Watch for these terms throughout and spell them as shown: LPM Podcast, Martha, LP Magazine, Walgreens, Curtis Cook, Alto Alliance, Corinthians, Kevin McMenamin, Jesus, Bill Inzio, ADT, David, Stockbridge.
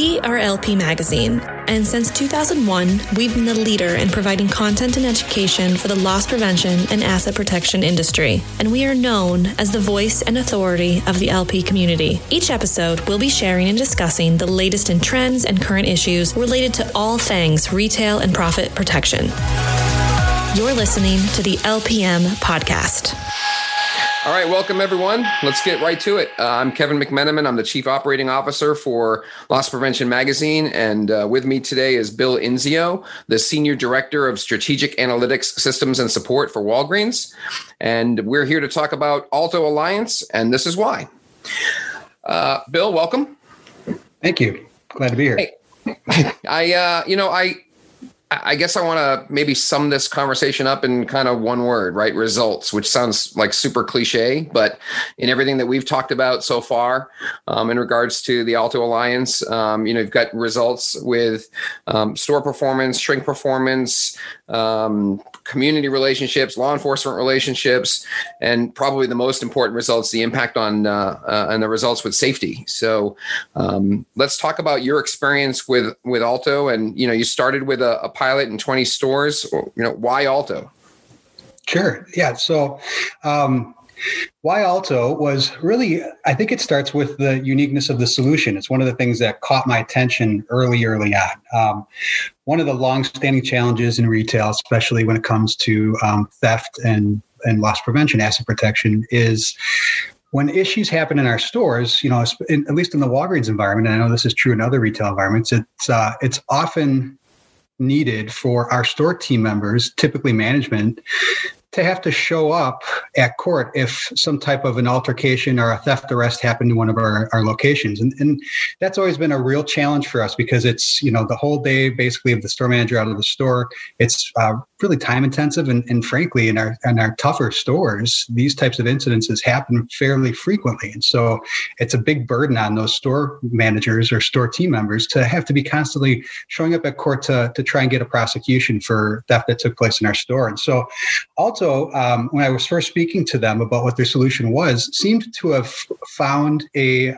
We are LP Magazine, and since 2001, we've been the leader in providing content and education for the loss prevention and asset protection industry, and we are known as the voice and authority of the LP community. Each episode, we'll be sharing and discussing the latest in trends and current issues related to all things retail and profit protection. You're listening to the LPM Podcast. All right. Welcome, everyone. Let's get right to it. I'm Kevin McMenamin. I'm the Chief Operating Officer for Loss Prevention Magazine. And with me today is Bill Inzio, the Senior Director of Strategic Analytics, Systems and Support for Walgreens. And we're here to talk about Alto Alliance, and this is why. Bill, welcome. Thank you. Glad to be here. Hey. I guess I want to maybe sum this conversation up in kind of one word, right? Results, which sounds like super cliche, but in everything that we've talked about so far in regards to the Alto Alliance, you've got results with store performance, shrink performance, community relationships, law enforcement relationships, and probably the most important results, the impact on and the results with safety. So let's talk about your experience with Alto. And, you started with a pilot in 20 stores. Why Alto? Sure. Yeah. So why Alto was really, I think it starts with the uniqueness of the solution. It's one of the things that caught my attention early on. One of the longstanding challenges in retail, especially when it comes to theft and loss prevention, asset protection, is when issues happen in our stores, at least in the Walgreens environment, and I know this is true in other retail environments, it's often needed for our store team members, typically management, to have to show up at court if some type of an altercation or a theft arrest happened in one of our locations. And that's always been a real challenge for us because it's, the whole day basically of the store manager out of the store. It's really time intensive. And frankly, in our tougher stores, these types of incidences happen fairly frequently. And so it's a big burden on those store managers or store team members to have to be constantly showing up at court to try and get a prosecution for theft that took place in our store. And so Alto, when I was first speaking to them about what their solution was, seemed to have found a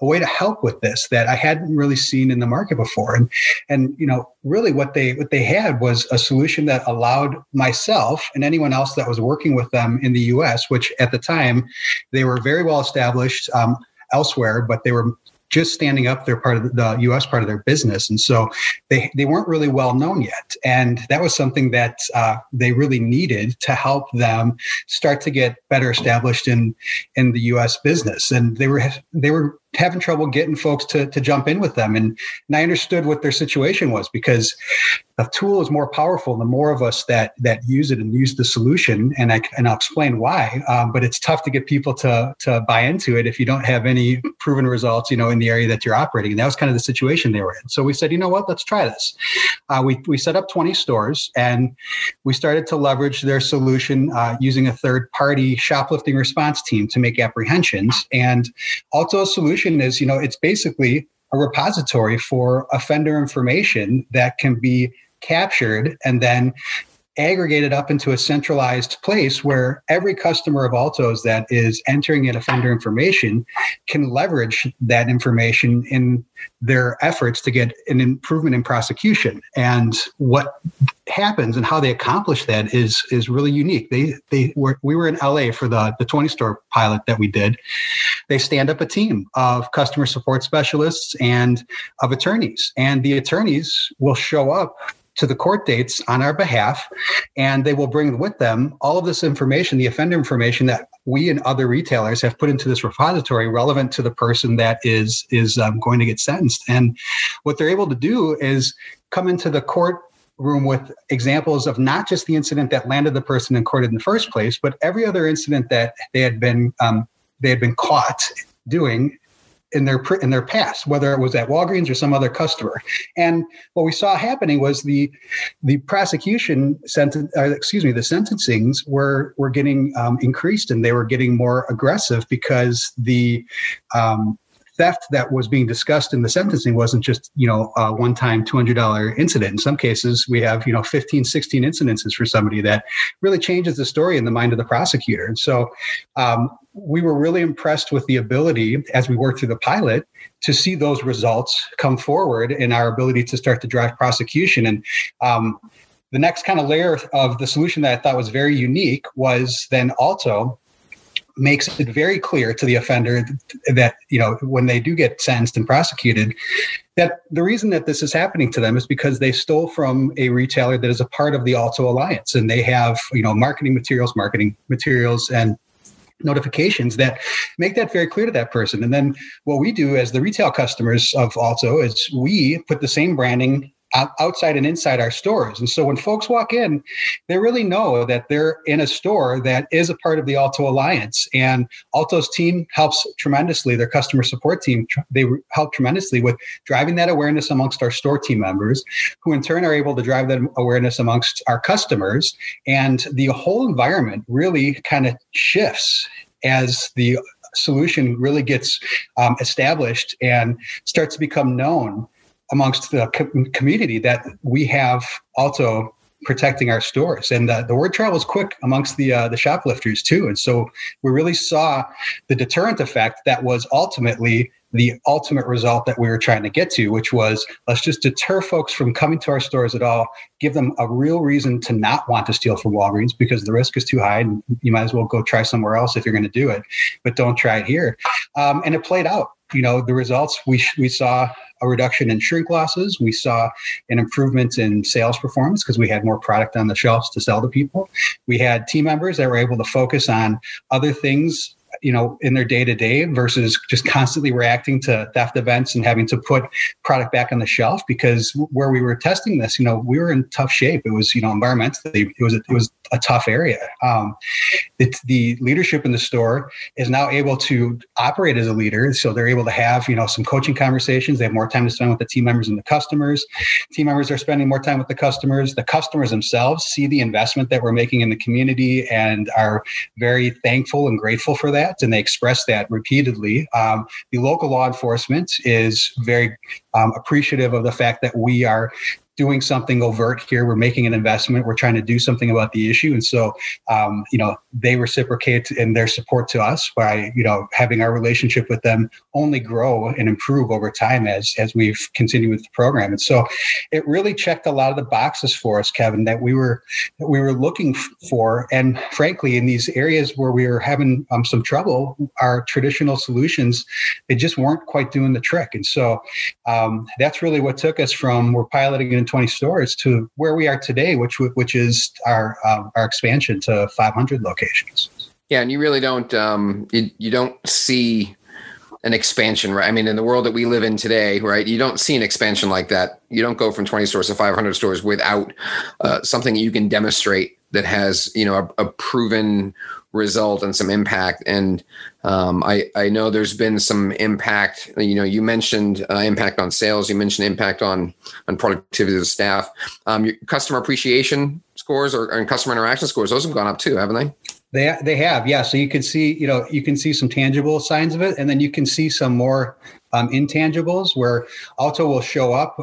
way to help with this that I hadn't really seen in the market before. And really what they had was a solution that allowed myself and anyone else that was working with them in the U.S., which at the time they were very well established elsewhere, but they were just standing up their part of the U.S. part of their business. And so they weren't really well known yet. And that was something that they really needed to help them start to get better established in the U.S. business. And they were having trouble getting folks to jump in with them. And I understood what their situation was because the tool is more powerful the more of us that use it and use the solution. And I'll explain why, but it's tough to get people to buy into it if you don't have any proven results, in the area that you're operating. And that was kind of the situation they were in. So we said, you know what, let's try this. We set up 20 stores and we started to leverage their solution using a third-party shoplifting response team to make apprehensions. And Alto's solution is, it's basically a repository for offender information that can be captured and then aggregated up into a centralized place where every customer of Alto's that is entering in offender information can leverage that information in their efforts to get an improvement in prosecution. And what happens and how they accomplish that is really unique. We were in LA for the 20 store pilot that we did. They stand up a team of customer support specialists and of attorneys, and the attorneys will show up to the court dates on our behalf, and they will bring with them all of this information, the offender information that we and other retailers have put into this repository relevant to the person that is going to get sentenced. And what they're able to do is come into the court room with examples of not just the incident that landed the person in court in the first place, but every other incident that they had been caught doing in their past, whether it was at Walgreens or some other customer. And what we saw happening was the prosecution sentence, the sentencings were getting increased, and they were getting more aggressive because the theft that was being discussed in the sentencing wasn't just, a one-time $200 incident. In some cases, we have, 15, 16 incidences for somebody that really changes the story in the mind of the prosecutor. And so we were really impressed with the ability, as we worked through the pilot, to see those results come forward and our ability to start to drive prosecution. And the next kind of layer of the solution that I thought was very unique was then Alto makes it very clear to the offender that, when they do get sentenced and prosecuted, that the reason that this is happening to them is because they stole from a retailer that is a part of the Alto Alliance, and they have, marketing materials and notifications that make that very clear to that person. And then what we do as the retail customers of Alto is we put the same branding outside and inside our stores. And so when folks walk in, they really know that they're in a store that is a part of the Alto Alliance. And Alto's team helps tremendously. Their customer support team, they help tremendously with driving that awareness amongst our store team members, who in turn are able to drive that awareness amongst our customers. And the whole environment really kind of shifts as the solution really gets established and starts to become known amongst the community that we have Alto protecting our stores. And the word travels quick amongst the shoplifters too. And so we really saw the deterrent effect that was ultimately the ultimate result that we were trying to get to, which was let's just deter folks from coming to our stores at all, give them a real reason to not want to steal from Walgreens because the risk is too high and you might as well go try somewhere else if you're going to do it, but don't try it here. And it played out. The results, we saw a reduction in shrink losses. We saw an improvement in sales performance because we had more product on the shelves to sell to people. We had team members that were able to focus on other things, in their day-to-day versus just constantly reacting to theft events and having to put product back on the shelf, because where we were testing this, we were in tough shape. It was, environmentally, it was a tough area. The leadership in the store is now able to operate as a leader. So they're able to have, some coaching conversations. They have more time to spend with the team members and the customers. Team members are spending more time with the customers. The customers themselves see the investment that we're making in the community and are very thankful and grateful for that. And they express that repeatedly. The local law enforcement is very appreciative of the fact that we are doing something overt here. We're making an investment. We're trying to do something about the issue. And so, they reciprocate in their support to us by, having our relationship with them only grow and improve over time as we've continued with the program. And so it really checked a lot of the boxes for us, Kevin, that we were looking for. And frankly, in these areas where we were having some trouble, our traditional solutions, they just weren't quite doing the trick. And so that's really what took us from we're piloting it in 20 stores to where we are today, which is our expansion to 500 locations. Yeah, and you really don't you don't see an expansion, right? I mean, in the world that we live in today, right? You don't see an expansion like that. You don't go from 20 stores to 500 stores without something you can demonstrate that has a proven result and some impact. And I know there's been some impact. You mentioned impact on sales. You mentioned impact on productivity of the staff. Your customer appreciation scores and customer interaction scores, those have gone up too, haven't they? They have, yeah. So you can see, some tangible signs of it, and then you can see some more intangibles where Alto will show up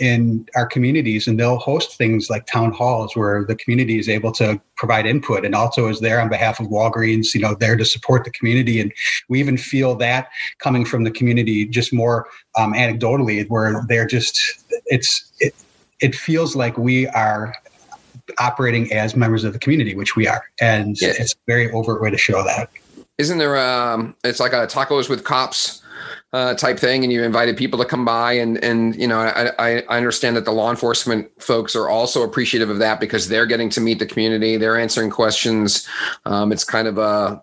in our communities, and they'll host things like town halls where the community is able to provide input, and Alto is there on behalf of Walgreens, there to support the community. And we even feel that coming from the community just more anecdotally, where they're just, it feels like we are operating as members of the community, which we are. And It's a very overt way to show that. Isn't there it's like a Tacos with Cops type thing, and you invited people to come by, and I understand that the law enforcement folks are also appreciative of that because they're getting to meet the community, they're answering questions. It's kind of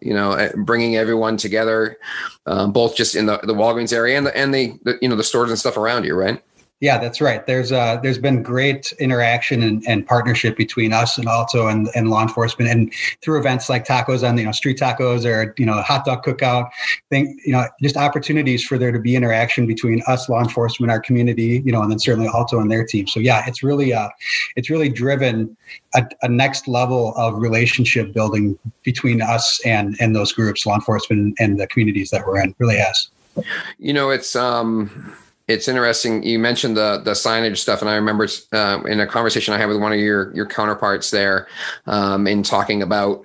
bringing everyone together, both just in the Walgreens area and the stores and stuff around you, right? Yeah, that's right. There's been great interaction and partnership between us and Alto and law enforcement, and through events like tacos on street tacos or hot dog cookout thing, just opportunities for there to be interaction between us, law enforcement, our community, and then certainly Alto and their team. So yeah, it's really driven a next level of relationship building between us and those groups, law enforcement and the communities that we're in. Really has. You know, it's interesting. You mentioned the signage stuff, and I remember in a conversation I had with one of your counterparts there, in talking about,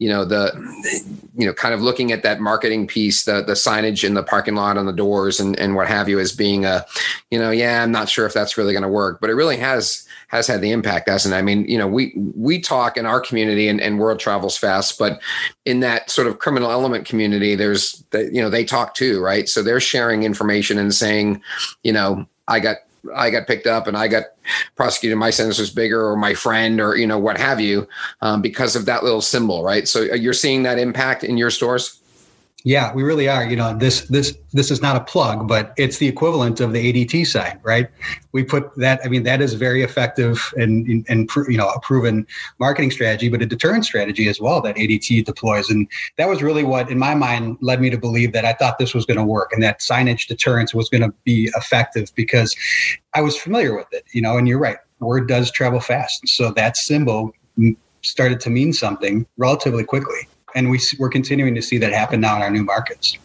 kind of looking at that marketing piece, the signage in the parking lot on the doors and what have you, as being I'm not sure if that's really going to work, but it really has had the impact, hasn't it? I mean, we talk in our community, and world travels fast, but in that sort of criminal element community, there's, they talk too, right? So they're sharing information and saying, I got picked up and I got prosecuted. My sentence was bigger, or my friend, or, what have you, because of that little symbol, right? So you're seeing that impact in your stores? Yeah, we really are. This is not a plug, but it's the equivalent of the ADT sign, right? We put that. I mean, that is very effective and a proven marketing strategy, but a deterrent strategy as well that ADT deploys. And that was really what, in my mind, led me to believe that I thought this was going to work and that signage deterrence was going to be effective, because I was familiar with it. And you're right, word does travel fast, so that symbol started to mean something relatively quickly. And we're continuing to see that happen now in our new markets.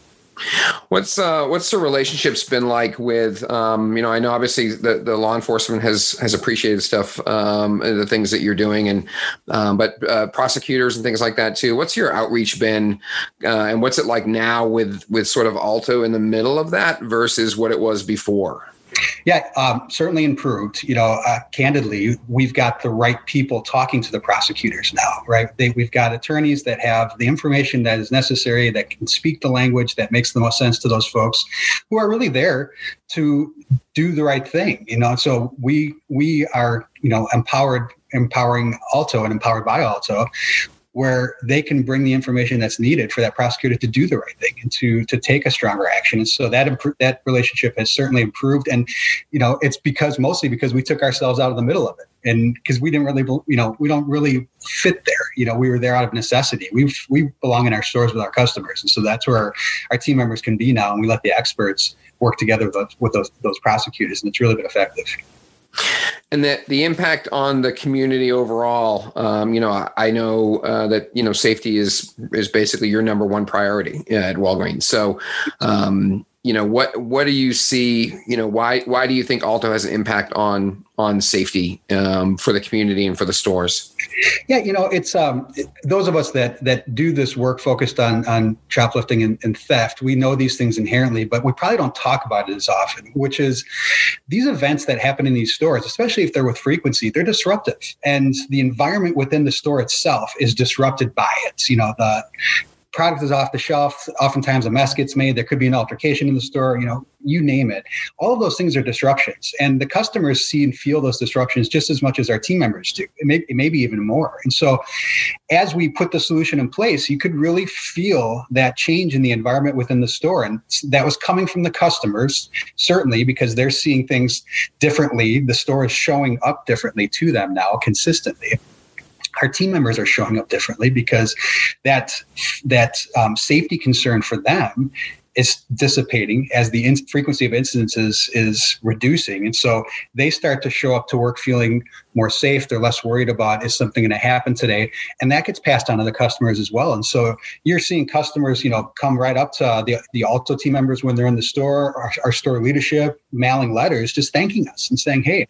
What's the relationships been like with, I know obviously the law enforcement has appreciated stuff, the things that you're doing, and but prosecutors and things like that too. What's your outreach been, and what's it like now with sort of Alto in the middle of that versus what it was before? Yeah, certainly improved. Candidly, we've got the right people talking to the prosecutors now, right? We've got attorneys that have the information that is necessary, that can speak the language that makes the most sense to those folks who are really there to do the right thing. So we are, empowering Alto and empowered by Alto, where they can bring the information that's needed for that prosecutor to do the right thing and to take a stronger action. And so that relationship has certainly improved. And, it's mostly because we took ourselves out of the middle of it. And because we didn't really, we don't really fit there. We were there out of necessity. We belong in our stores with our customers. And so that's where our team members can be now. And we let the experts work together with those prosecutors. And it's really been effective. And that the impact on the community overall, I know that, safety is basically your number one priority at Walgreens. So, what do you see, why do you think Alto has an impact on safety for the community and for the stores? Yeah, it's those of us that do this work focused on shoplifting and theft, we know these things inherently, but we probably don't talk about it as often, which is these events that happen in these stores, especially if they're with frequency, they're disruptive. And the environment within the store itself is disrupted by it. The product is off the shelf. Oftentimes a mess gets made. There could be an altercation in the store, you name it. All of those things are disruptions. And the customers see and feel those disruptions just as much as our team members do. It may be even more. And so as we put the solution in place, you could really feel that change in the environment within the store. And that was coming from the customers, certainly, because they're seeing things differently. The store is showing up differently to them now consistently. Our team members are showing up differently because that safety concern for them is dissipating as the frequency of incidences is reducing. And so they start to show up to work feeling more safe. They're less worried about, is something going to happen today? And that gets passed on to the customers as well. And so you're seeing customers, come right up to the Alto team members when they're in the store, our store leadership, mailing letters, just thanking us and saying, hey,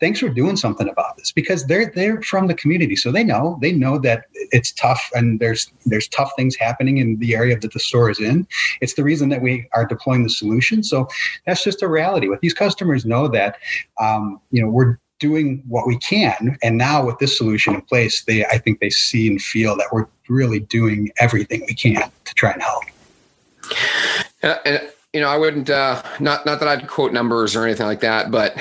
thanks for doing something about this, because they're from the community. So they know that it's tough and there's tough things happening in the area that the store is in. It's the reason that we are deploying the solution. So that's just a reality. What these customers know that, we're doing what we can. And now with this solution in place, I think they see and feel that we're really doing everything we can to try and help. I wouldn't, not that I'd quote numbers or anything like that, but,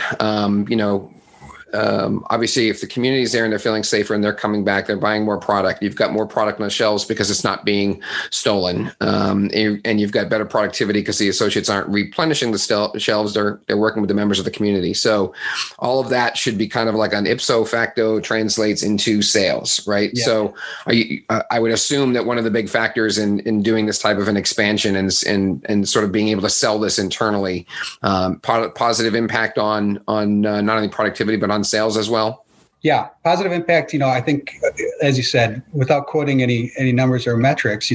obviously if the community is there and they're feeling safer and they're coming back, they're buying more product, you've got more product on the shelves because it's not being stolen. And you've got better productivity because the associates aren't replenishing the shelves. They're working with the members of the community. So all of that should be kind of like an ipso facto translates into sales, right? Yeah. So I would assume that one of the big factors in doing this type of an expansion and sort of being able to sell this internally, positive impact on not only productivity, but on sales as well? Yeah, positive impact. I think, as you said, without quoting any numbers or metrics,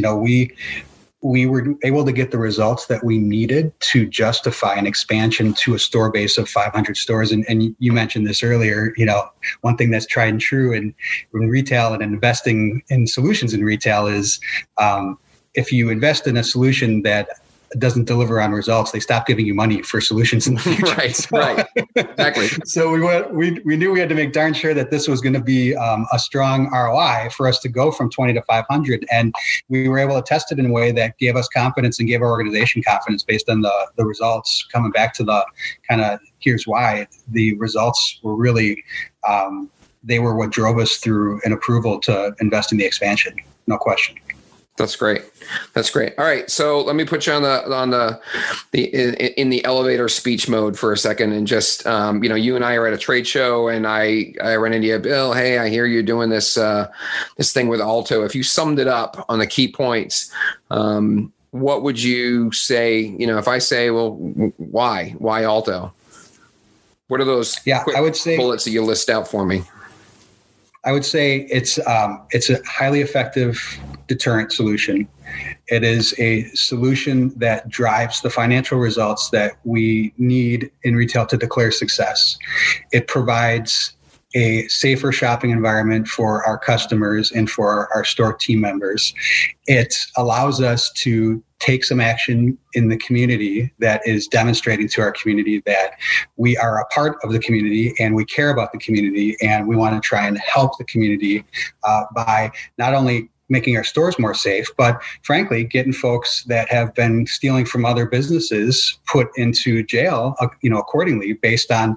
we were able to get the results that we needed to justify an expansion to a store base of 500 stores. And you mentioned this earlier, you know, one thing that's tried and true in retail and investing in solutions in retail is if you invest in a solution that doesn't deliver on results, they stop giving you money for solutions in the future. Right, exactly. So we knew we had to make darn sure that this was going to be a strong ROI for us to go from 20 to 500. And we were able to test it in a way that gave us confidence and gave our organization confidence based on the results. Coming back to the kind of, here's why, the results were really, they were what drove us through an approval to invest in the expansion. No question. That's great. All right. So let me put you in the elevator speech mode for a second, and just, you know, you and I are at a trade show, and I ran into you, Bill. Hey, I hear you're doing this thing with Alto. If you summed it up on the key points, what would you say? You know, if I say, well, why Alto? What are those quick bullets that you list out for me? I would say it's a highly effective deterrent solution. It is a solution that drives the financial results that we need in retail to declare success. It provides a safer shopping environment for our customers and for our store team members. It allows us to take some action in the community that is demonstrating to our community that we are a part of the community and we care about the community, and we want to try and help the community by not only making our stores more safe, but frankly, getting folks that have been stealing from other businesses put into jail, you know, accordingly based on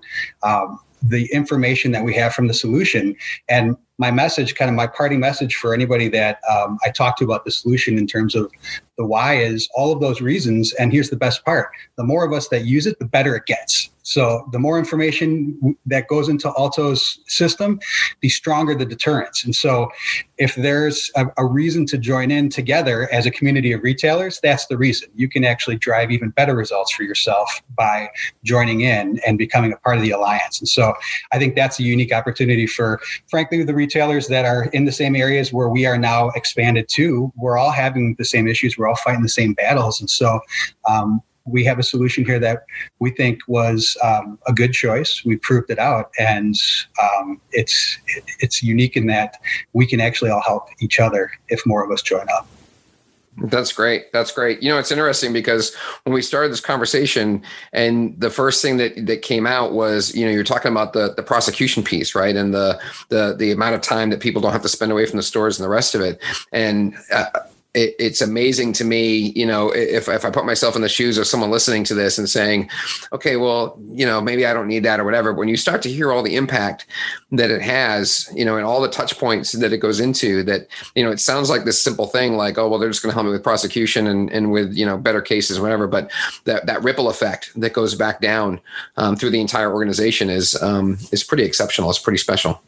the information that we have from the solution. And my message, kind of my parting message for anybody that I talked to about the solution in terms of the why, is all of those reasons. And here's the best part: the more of us that use it, the better it gets. So the more information that goes into Alto's system, the stronger the deterrence. And so if there's a reason to join in together as a community of retailers, that's the reason. You can actually drive even better results for yourself by joining in and becoming a part of the alliance. And so I think that's a unique opportunity for, frankly, the retailers that are in the same areas where we are now expanded to. We're all having the same issues. We're all fighting the same battles. And so, we have a solution here that we think was a good choice. We proved it out, and it's unique in that we can actually all help each other if more of us join up. That's great. You know, it's interesting because when we started this conversation, and the first thing that came out was, you know, you're talking about the prosecution piece, right? And the amount of time that people don't have to spend away from the stores and the rest of it. And it's amazing to me, you know, if I put myself in the shoes of someone listening to this and saying, okay, well, you know, maybe I don't need that or whatever. When you start to hear all the impact that it has, you know, and all the touch points that it goes into, that, you know, it sounds like this simple thing like, oh, well, they're just going to help me with prosecution and with, you know, better cases, whatever. But that ripple effect that goes back down through the entire organization is pretty exceptional. It's pretty special.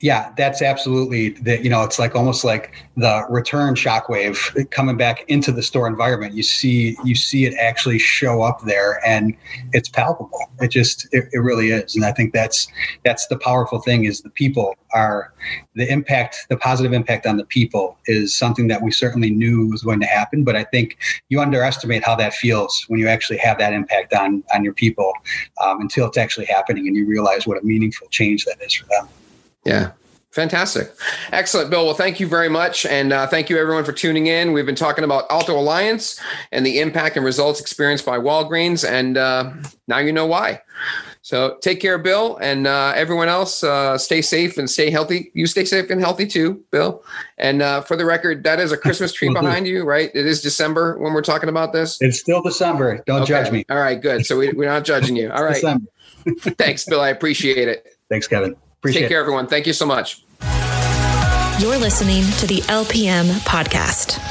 Yeah, that's absolutely the, you know, it's like almost like the return shockwave coming back into the store environment. You see it actually show up there, and it's palpable. It really is. And I think that's the powerful thing, is the people are the impact, the positive impact on the people is something that we certainly knew was going to happen. But I think you underestimate how that feels when you actually have that impact on your people until it's actually happening and you realize what a meaningful change that is for them. Yeah. Fantastic. Excellent, Bill. Well, thank you very much. And thank you, everyone, for tuning in. We've been talking about Alto Alliance and the impact and results experienced by Walgreens. And now you know why. So take care, Bill. And everyone else, stay safe and stay healthy. You stay safe and healthy, too, Bill. And for the record, that is a Christmas tree behind you, right? It is December when we're talking about this. It's still December. Don't judge me. All right, good. So we're not judging you. All right. Thanks, Bill. I appreciate it. Thanks, Kevin. Take care, everyone. Thank you so much. You're listening to the LPM Podcast.